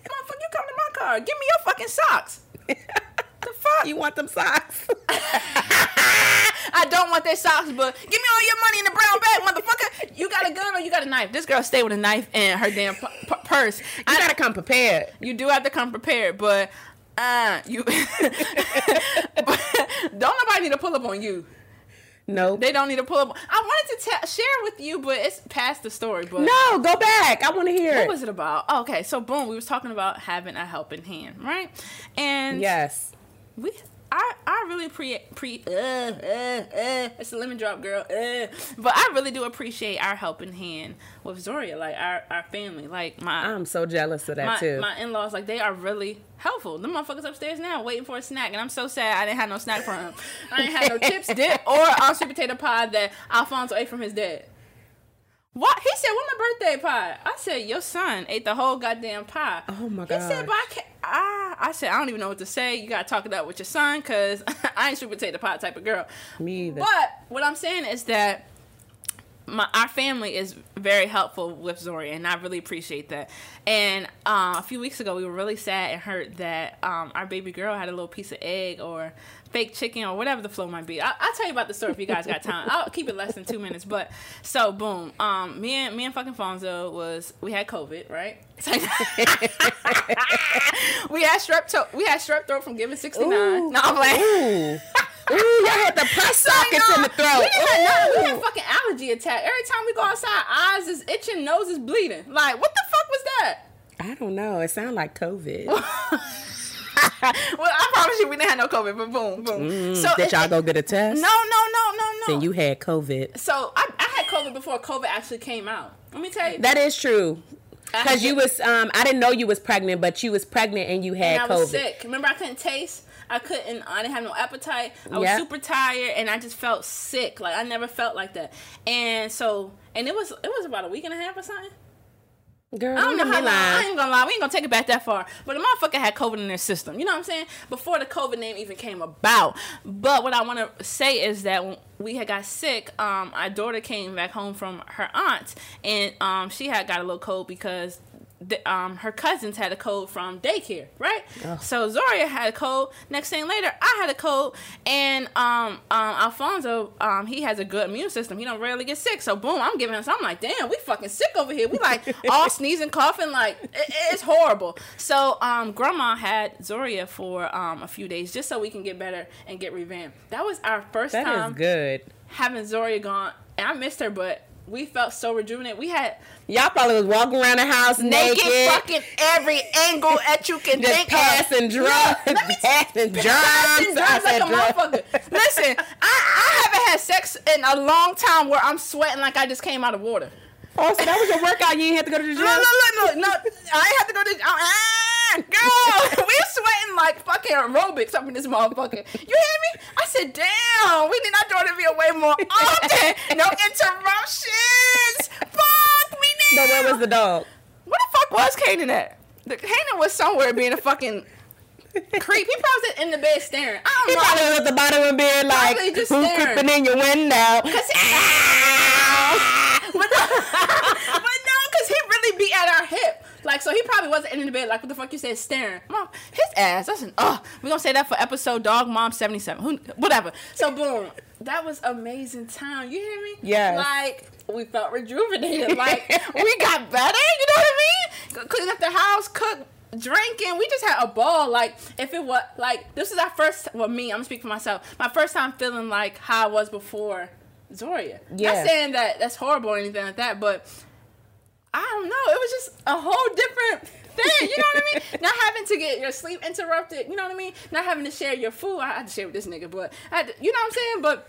Motherfucker, you come to my car. Give me your fucking socks. The fuck? You want them socks? I don't want their socks, but give me all your money in the brown bag, motherfucker. You got a gun or you got a knife? This girl stay with a knife and her damn p- p- purse. You I gotta come prepared. You do have to come prepared, but uh, you but don't nobody need to pull up on you. No, nope. They don't need to pull up. I wanted to t- share with you, but it's past the story. But no, go back. I want to hear. What it. Was it about? Oh, okay, so boom, we was talking about having a helping hand, right? And yes, we. I I, I really pre, pre uh, uh, uh, it's a lemon drop, girl. Uh, but I really do appreciate our helping hand with Zoria, like our, our family. Like my, I'm so jealous of that my, too. My in-laws, like they are really helpful. Them motherfuckers upstairs now waiting for a snack, and I'm so sad I didn't have no snack for him. I didn't have no chips, dip, or our sweet potato pie that Alfonso ate from his dad. What? He said, "What my birthday pie?" I said, "Your son ate the whole goddamn pie." Oh my god! He said, "But I can't." I, I said, "I don't even know what to say. You gotta talk it out with your son, cause I ain't sweet potato pie type of girl." Me either. But what I'm saying is that my our family is very helpful with Zoria, and I really appreciate that. And uh, a few weeks ago, we were really sad and hurt that um, our baby girl had a little piece of egg or fake chicken or whatever the flow might be. I- I'll tell you about the story if you guys got time. I'll keep it less than two minutes. But so boom, um, me and me and fucking Fonzo was we had COVID, right? we had strep to- we had strep throat from giving sixty nine. No, I'm like, ooh, ooh, y'all had the pus sockets in the throat. We didn't have nothing. We had fucking allergy attack. Every time we go outside, eyes is itching, nose is bleeding. Like, what the fuck was that? I don't know. It sounded like COVID. Well, I promise you we didn't have no COVID, but boom, boom. Mm, so did it, y'all go get a test? No, no, no, no, no. Then you had COVID. So I, I had COVID before COVID actually came out. Let me tell you. That is true. Because you was, um, I didn't know you was pregnant, but you was pregnant and you had COVID. And I was COVID. sick. Remember, I couldn't taste. I couldn't, I didn't have no appetite. I was yep. super tired and I just felt sick. Like, I never felt like that. And so, and it was, it was about a week and a half or something. Girl, I don't know how long. I ain't gonna lie. We ain't gonna take it back that far. But the motherfucker had COVID in their system. You know what I'm saying? Before the COVID name even came about. But what I want to say is that when we had got sick, um, our daughter came back home from her aunt, and um, she had got a little cold because the, um, her cousins had a cold from daycare, right? Oh. So Zoria had a cold. Next thing later, I had a cold, and um, um, Alfonso, um, he has a good immune system. He don't rarely get sick. So boom, I'm giving him. So I'm like, damn, we fucking sick over here. We like all sneezing, coughing, like it, it's horrible. So um, Grandma had Zoria for um, a few days just so we can get better and get revamped. That was our first that time. That is good. Having Zoria gone, and I missed her, but. We felt so rejuvenated. We had... Y'all probably was walking around the house naked. Naked fucking every angle that you can think of. Just passing drugs. Let me passing drugs. Passing drugs like a motherfucker. Listen, I, I haven't had sex in a long time where I'm sweating like I just came out of water. Oh, so that was your workout? You ain't have to go to the gym? No, no, no, no. no I ain't have to go to the gym. Ah, girl, we're sweating like fucking aerobics up in this motherfucker. You hear me? I said, damn, we need our daughter to be away more often. No interruptions. Fuck me now. No, where was the dog? Where the fuck was Kanan at? The, Kanan was somewhere being a fucking... creep. He probably was in the bed staring. I don't he know. He probably was at the bottom of the bed like, who's creeping in your window? Cause he, but, no, but no, because he really be at our hip. Like, so he probably wasn't in the bed like, what the fuck you said, staring. Mom, his ass. That's an, oh, we're going to say that for episode Dog Mom seventy-seven. Who, whatever. So, boom. That was amazing time. You hear me? Yeah. Like... we felt rejuvenated. Like, we got better. You know what I mean? Clean up the house, cook, drinking. We just had a ball. Like, if it was, like, this is our first, well, me, I'm going to speak for myself. My first time feeling like how I was before Zoria. Yeah. Not saying that that's horrible or anything like that, but I don't know. It was just a whole different thing. You know what I mean? Not having to get your sleep interrupted. You know what I mean? Not having to share your food. I had to share with this nigga, but, I had to, you know what I'm saying? But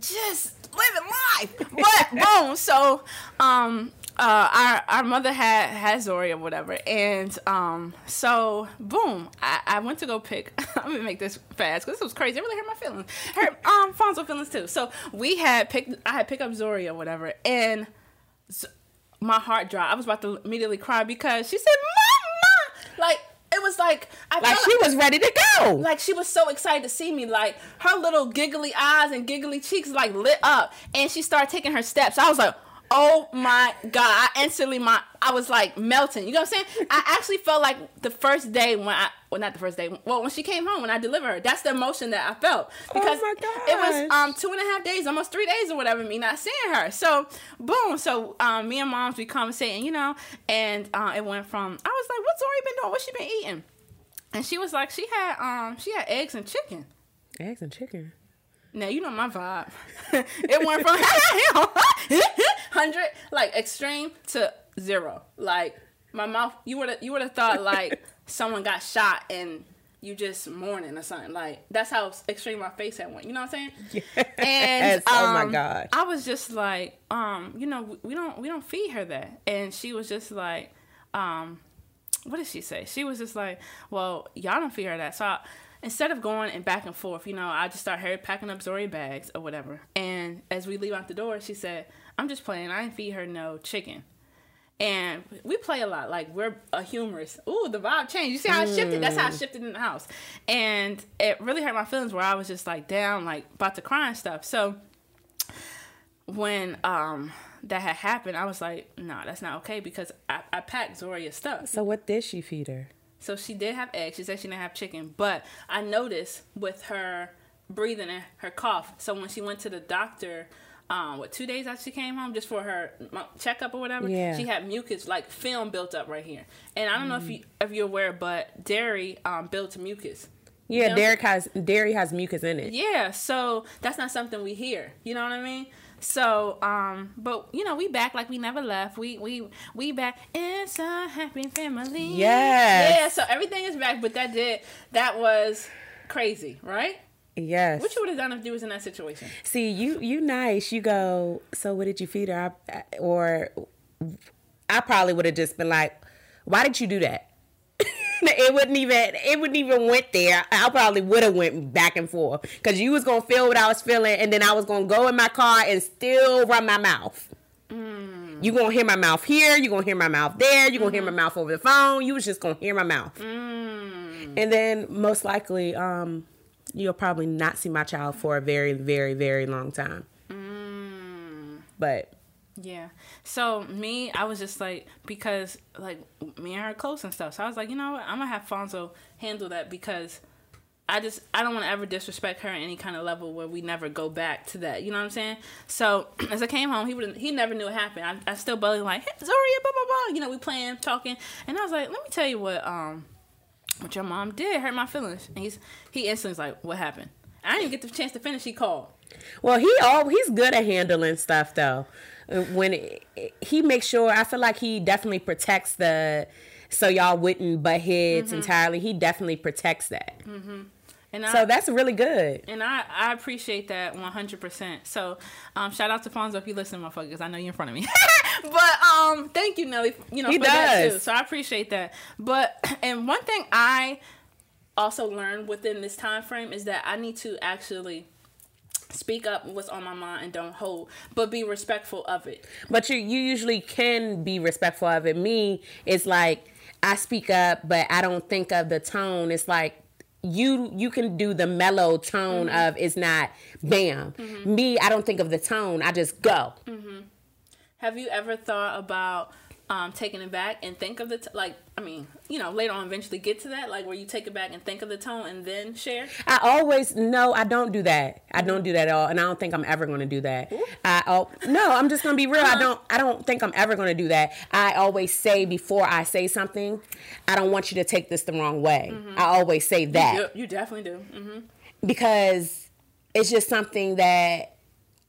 just... living life, but boom. So, um, uh, our our mother had had Zoria or whatever, and um, so boom. I, I went to go pick. I'm gonna make this fast because this was crazy. It really hurt my feelings. Hurt um Fonzo's feelings too. So we had picked. I had picked up Zoria or whatever, and Z- my heart dropped. I was about to immediately cry because she said, "Mama," like. It was like I like felt she like, was ready to go. Like she was so excited to see me. Like her little giggly eyes and giggly cheeks like lit up, and she started taking her steps. I was like, "Oh my god!" I instantly my I was like melting. You know what I'm saying? I actually felt like the first day when I well not the first day well when she came home when I delivered her. That's the emotion that I felt because oh it was um two and a half days, almost three days or whatever me not seeing her. So boom. So um me and moms we conversating, you know, and uh, it went from I was like, "What's Zoria been doing? What she been eating?" And she was like, "She had um she had eggs and chicken." Eggs and chicken. Now, you know my vibe. It went from one hundred, like, extreme to zero. Like, my mouth, you would have you would have thought, like, someone got shot and you just mourning or something. Like, that's how extreme my face had went. You know what I'm saying? Yes. And um, oh my God, I was just like, um, you know, we don't we don't feed her that. And she was just like, um, what did she say? She was just like, well, y'all don't feed her that. So I, instead of going and back and forth, you know, I just started her packing up Zoria bags or whatever. And as we leave out the door, she said, "I'm just playing. I ain't feed her no chicken." And we play a lot. Like, we're a humorous. Ooh, the vibe changed. You see how it shifted? That's how it shifted in the house. And it really hurt my feelings, where I was just like down, like about to cry and stuff. So when um that had happened, I was like, no, nah, that's not okay, because I, I packed Zoria stuff. So what did she feed her? So she did have eggs. She said she didn't have chicken. But I noticed with her breathing and her cough. So when she went to the doctor, Um, what, two days after she came home, just for her checkup or whatever, yeah. She had mucus, like film built up right here. And I don't mm. know if, you, if you're aware, but dairy um, builds mucus. Yeah, you know? dairy, has, dairy has mucus in it. Yeah, so that's not something we hear. You know what I mean? So, um, but, you know, we back like we never left. We we we back. It's a happy family. Yes. Yeah, so everything is back, but that did, that was crazy, right? Yes. What you would have done if you was in that situation? See, you you nice. You go, so what did you feed her? I, I, or I probably would have just been like, why did you do that? It wouldn't even, it wouldn't even went there. I probably would have went back and forth, because you was going to feel what I was feeling, and then I was going to go in my car and still run my mouth. Mm. You going to hear my mouth here. You going to hear my mouth there. You going to mm. hear my mouth over the phone. You was just going to hear my mouth. Mm. And then most likely... um. you'll probably not see my child for a very, very, very long time. Mm. But. Yeah. So me, I was just like, because like me and her are close and stuff. So I was like, you know what? I'm going to have Fonzo handle that, because I just, I don't want to ever disrespect her in any kind of level where we never go back to that. You know what I'm saying? So as I came home, he wouldn't, he never knew it happened. I, I still belly like, hey, Zoria, blah, blah, blah. You know, we playing, talking. And I was like, let me tell you what, um, what your mom did hurt my feelings. And he's he instantly's like, what happened? I didn't even get the chance to finish. He called. Well, he all he's good at handling stuff though. When it, he makes sure, I feel like he definitely protects the, so y'all wouldn't butt heads mm-hmm. entirely. He definitely protects that. Mm-hmm. And I, so that's really good. And I, I appreciate that one hundred percent. So um, shout out to Fonzo if you listen, motherfucker, because I know you're in front of me. But um, thank you, Nelly, you know, he for does. That too. So I appreciate that. But, and one thing I also learned within this time frame is that I need to actually speak up what's on my mind and don't hold, but be respectful of it. But you, you usually can be respectful of it. Me, it's like I speak up, but I don't think of the tone. It's like, You you can do the mellow tone mm-hmm. of it's not bam. Mm-hmm. Me, I don't think of the tone. I just go. Mm-hmm. Have you ever thought about um, taking it back and think of the t- like? I mean, you know, later on, eventually get to that, like where you take it back and think of the tone and then share. I always no, I don't do that. I don't do that at all, and I don't think I'm ever going to do that. Ooh. I oh no, I'm just going to be real. Uh-huh. I don't I don't think I'm ever going to do that. I always say before I say something, I don't want you to take this the wrong way. Mm-hmm. I always say that. You, you definitely do. Mm-hmm. Because it's just something that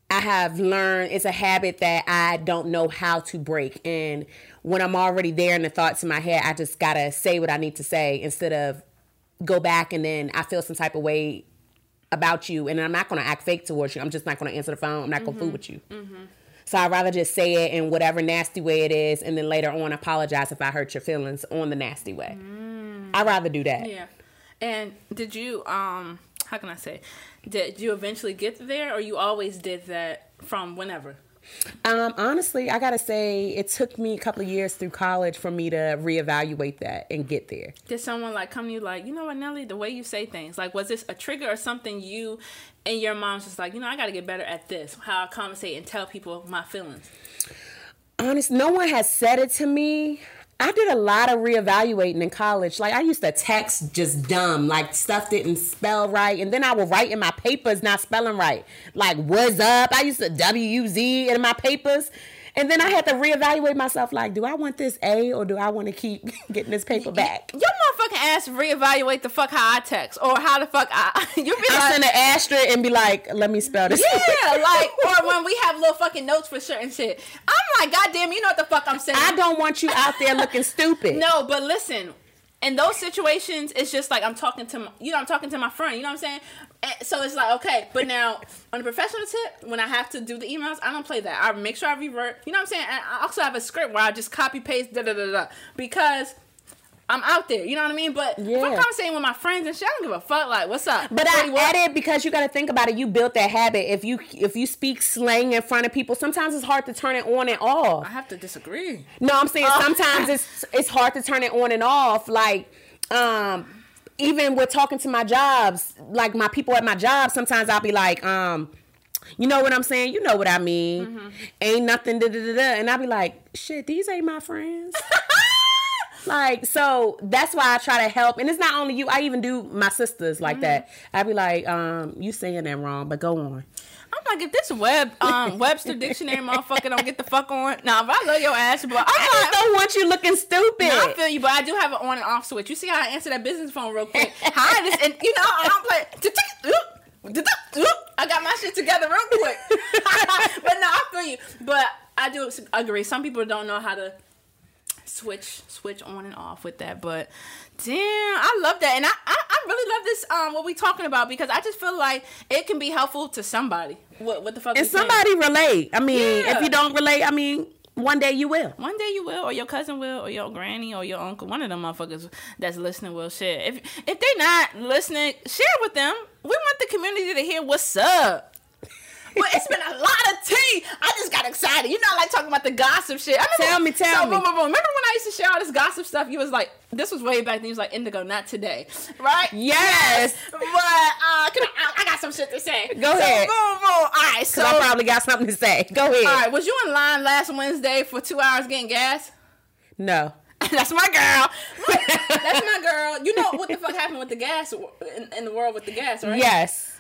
I have learned. It's a habit that I don't know how to break. And when I'm already there and the thoughts in my head, I just got to say what I need to say instead of go back and then I feel some type of way about you. And I'm not going to act fake towards you. I'm just not going to answer the phone. I'm not mm-hmm. going to fool with you. Mm-hmm. So I'd rather just say it in whatever nasty way it is. And then later on, apologize if I hurt your feelings on the nasty way. Mm. I'd rather do that. Yeah. And did you... um? How can I say? Did you eventually get there, or you always did that from whenever? Um, honestly, I gotta say it took me a couple of years through college for me to reevaluate that and get there. Did someone like come to you like, you know what, Nelly, the way you say things, like was this a trigger or something you and your mom's just like, you know, I gotta get better at this, how I conversate and tell people my feelings? Honest, no one has said it to me. I did a lot of reevaluating in college. Like, I used to text just dumb. Like, stuff didn't spell right. And then I would write in my papers not spelling right. Like, what's up? I used to W U Z in my papers. And then I had to reevaluate myself. Like, do I want this A or do I want to keep getting this paper back? Your motherfucking ass reevaluate the fuck how I text or how the fuck I... You be like, I send an asterisk and be like, let me spell this. Yeah, like, or when we have little fucking notes for certain shit. I'm like, goddamn, you know what the fuck I'm saying. I don't want you out there looking stupid. No, but listen... in those situations, it's just like I'm talking to my, you know, I'm talking to my friend. You know what I'm saying? And so it's like, okay. But now on the professional tip, when I have to do the emails, I don't play that. I make sure I revert. You know what I'm saying? And I also have a script where I just copy paste da da da da because I'm out there, you know what I mean? But yeah. if I'm conversating with my friends and shit, I don't give a fuck, like, what's up? But I added because you got to think about it. You built that habit. If you if you speak slang in front of people, sometimes it's hard to turn it on and off. I have to disagree. No, I'm saying oh. sometimes it's it's hard to turn it on and off. Like, um, even with talking to my jobs, like my people at my job, sometimes I'll be like, um, you know what I'm saying? You know what I mean. Mm-hmm. Ain't nothing, da-da-da-da. And I'll be like, shit, these ain't my friends. Like, so that's why I try to help. And it's not only you. I even do my sisters like mm-hmm. that. I'd be like, um, you saying that wrong, but go on. I'm like, if this web um, Webster Dictionary motherfucker don't get the fuck on. Now, nah, if I love your ass, but I'm like, I just don't want you looking stupid. No, I feel you, but I do have an on and off switch. You see how I answer that business phone real quick. Hi, this, and you know, I don't play. I got my shit together real quick. But no, I feel you. But I do agree. Some people don't know how to switch switch on and off with that, but damn, I love that. And I, I I really love this um what we talking about, because I just feel like it can be helpful to somebody. What what the fuck and somebody saying? Relate. I mean, yeah. If you don't relate, I mean, one day you will. One day you will, or your cousin will, or your granny, or your uncle. One of them motherfuckers that's listening will share. If if they not listening, share with them. We want the community to hear what's up. Well, it's been a lot of tea. I just got excited. You know, I like talking about the gossip shit. I remember, tell me, tell so, me. Boom, boom, boom. Remember when I used to share all this gossip stuff? You was like, this was way back then. You was like, Indigo, not today. Right? Yes. yes. But uh, I, I got some shit to say. Go so, ahead. Boom, boom. All right. So I probably got something to say. Go ahead. All right. Was you in line last Wednesday for two hours getting gas? No. That's my girl. That's my girl. You know what the fuck happened with the gas in, in the world with the gas, right? Yes.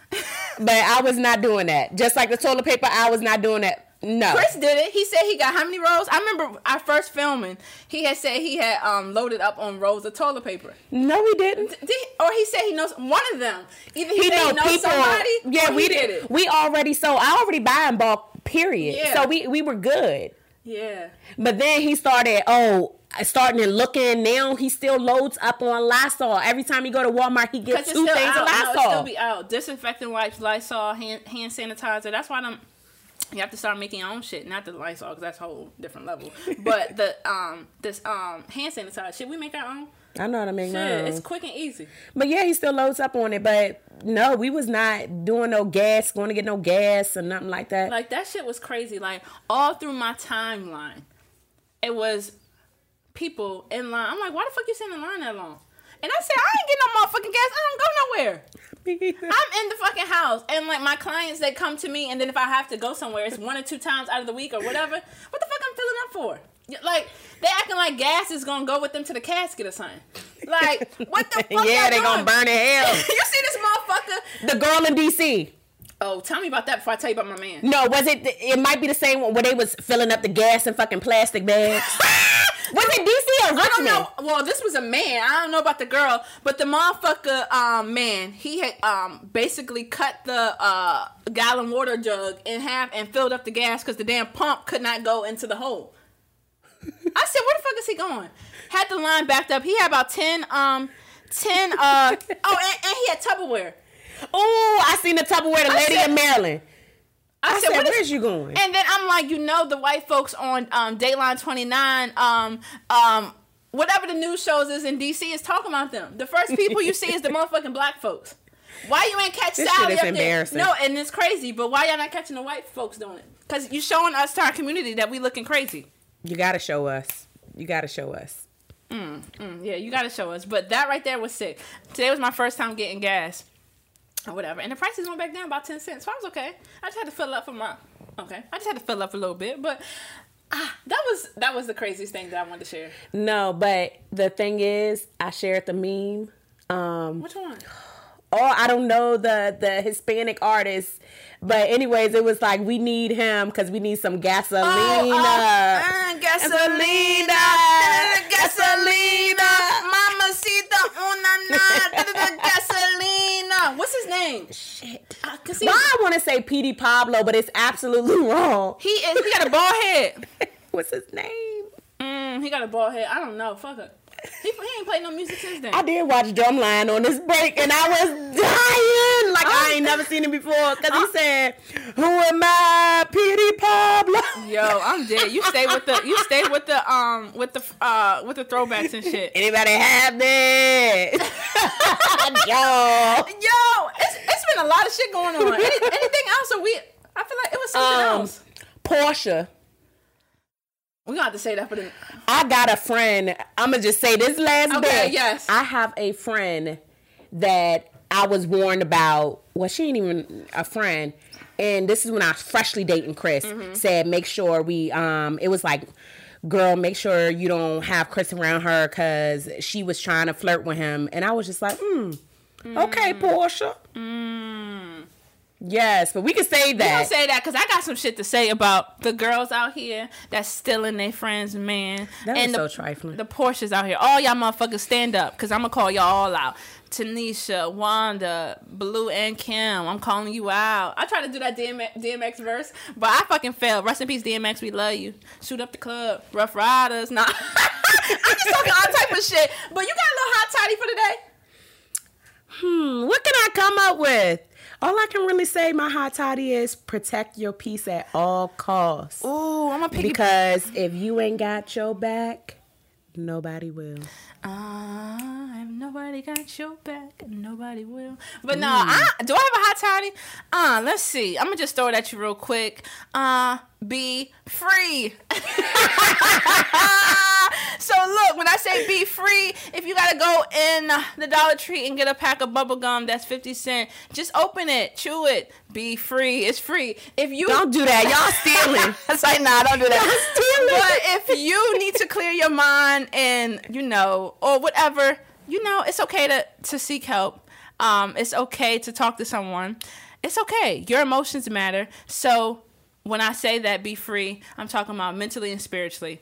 But I was not doing that. Just like the toilet paper, I was not doing that. No. Chris did it. He said he got how many rolls? I remember our first filming, he had said he had um, loaded up on rolls of toilet paper. No, he didn't. Did he, or he said he knows one of them. Either he, he said know he knows people, somebody, yeah, or we he did it. We already sold. I already buy in bulk, period. Yeah. So we, we were good. Yeah. But then he started, oh... starting and looking now, he still loads up on Lysol. Every time he go to Walmart, he gets two things out. Of Lysol. No, it still be out. Disinfectant wipes, Lysol, hand, hand sanitizer. That's why them, you have to start making your own shit, not the Lysol, because that's a whole different level. But the um this um hand sanitizer, should we make our own? I know how to make my own. It's quick and easy. But yeah, he still loads up on it. But no, we was not doing no gas, going to get no gas or nothing like that. Like that shit was crazy. Like all through my timeline, it was. People in line. I'm like, why the fuck you sitting in line that long? And I said, I ain't getting no motherfucking gas. I don't go nowhere. I'm in the fucking house. And like my clients, they come to me, and then if I have to go somewhere, it's one or two times out of the week or whatever. What the fuck I'm filling up for? Like they acting like gas is gonna go with them to the casket or something. Like what the fuck? Yeah, they doing? Gonna burn in hell. You see this motherfucker? The girl in D C. Oh, tell me about that before I tell you about my man. No, was it? It might be the same one where they was filling up the gas in fucking plastic bags. Was it D C or Richmond? I don't know. Well, this was a man. I don't know about the girl, but the motherfucker, um, man, he had um basically cut the uh gallon water jug in half and filled up the gas because the damn pump could not go into the hole. I said, where the fuck is he going? Had the line backed up. He had about ten, um, ten, uh, oh, and, and he had Tupperware. Oh, I seen the Tupperware, the I lady said, in Maryland. I, I said, said where's you going? And then I'm like, you know, the white folks on um, Dateline twenty-nine, um, um, whatever the news shows is in D C is talking about them. The first people you see is the motherfucking black folks. Why you ain't catch this Sally shit is up embarrassing. There? No, and it's crazy, but why y'all not catching the white folks doing it? Because you showing us to our community that we looking crazy. You got to show us. You got to show us. Mm, mm, yeah, you got to show us. But that right there was sick. Today was my first time getting gas. Or whatever, and the prices went back down about ten cents, so I was okay. I just had to fill up for my okay I just had to fill up a little bit, but ah, that was that was the craziest thing that I wanted to share. No, but the thing is, I shared the meme. Um which one? Oh, I don't know the the Hispanic artist, but anyways, it was like, we need him because we need some gasolina. Oh, oh, uh, gasolina, gasolina, gasolina, mamacita, una nada, gasolina. What's his name? Shit. Uh, he, well, I want to say Petey Pablo, but it's absolutely wrong. He is. He got a bald head. What's his name? Mm, he got a bald head. I don't know. Fuck it. He, he ain't played no music since then. I did watch Drumline on this break, and I was dying. Like, oh. I ain't never seen it before. Because oh. he said, who am I, Petey Pablo? Yo, I'm dead. You stay with the, you stay with the, um, with the, uh, with the throwbacks and shit. Anybody have that? Yo. Yo, it's, it's been a lot of shit going on. Any, anything else? Or we, I feel like it was something um, else. Portia. We're going to have to say that for the... I got a friend. I'm going to just say this last okay, bit. Okay, yes. I have a friend that I was warned about. Well, she ain't even a friend. And this is when I was freshly dating Chris. Mm-hmm. Said, make sure we... Um, it was like, girl, make sure you don't have Chris around her because she was trying to flirt with him. And I was just like, hmm. Mm. Okay, Portia. Hmm. Yes, but we can say that. We can say that because I got some shit to say about the girls out here that's stealing their friends, man. That and was the, so trifling. The Porsches out here. All y'all motherfuckers stand up because I'm going to call y'all all out. Tanisha, Wanda, Blue, and Kim. I'm calling you out. I tried to do that D M X verse, but I fucking failed. Rest in peace, D M X. We love you. Shoot up the club. Rough Riders. Nah. I'm just talking all type of shit. But you got a little hot toddy for today? Hmm. What can I come up with? All I can really say, my hot toddy is protect your peace at all costs. Ooh, I'm a piggy. Because if you ain't got your back, nobody will. Ah, uh, if nobody got your back, nobody will. But mm. no, I, do I have a hot toddy? Uh, let's see. I'm gonna just throw it at you real quick. Uh, be free. So look, when I say be free, if you gotta go in the Dollar Tree and get a pack of bubble gum that's fifty cent, just open it, chew it, be free. It's free. If you don't do that, y'all stealing. It's like, nah, don't do that. But if you need to clear your mind and, you know, or whatever, you know, it's okay to to seek help. Um, it's okay to talk to someone. It's okay. Your emotions matter. So when I say that, be free, I'm talking about mentally and spiritually.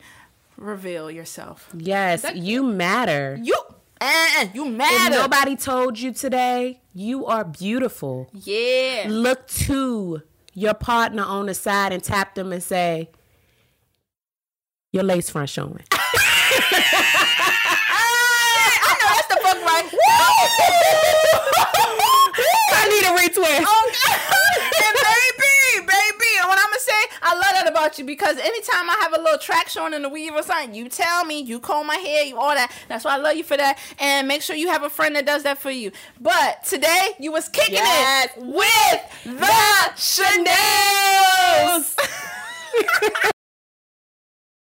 Reveal yourself. Yes, that, you matter. You uh, you matter. If nobody told you today, you are beautiful. Yeah. Look to your partner on the side and tap them and say, your lace front showing. I, I know that's the fuck right. I need a retweet. Oh, and baby, baby. And what I'm going to say, I love that about you because anytime I have a little track showing in the weave or something, you tell me, you comb my hair, you all that. That's why I love you for that. And make sure you have a friend that does that for you. But today, you was kicking yes. it with the Chanels.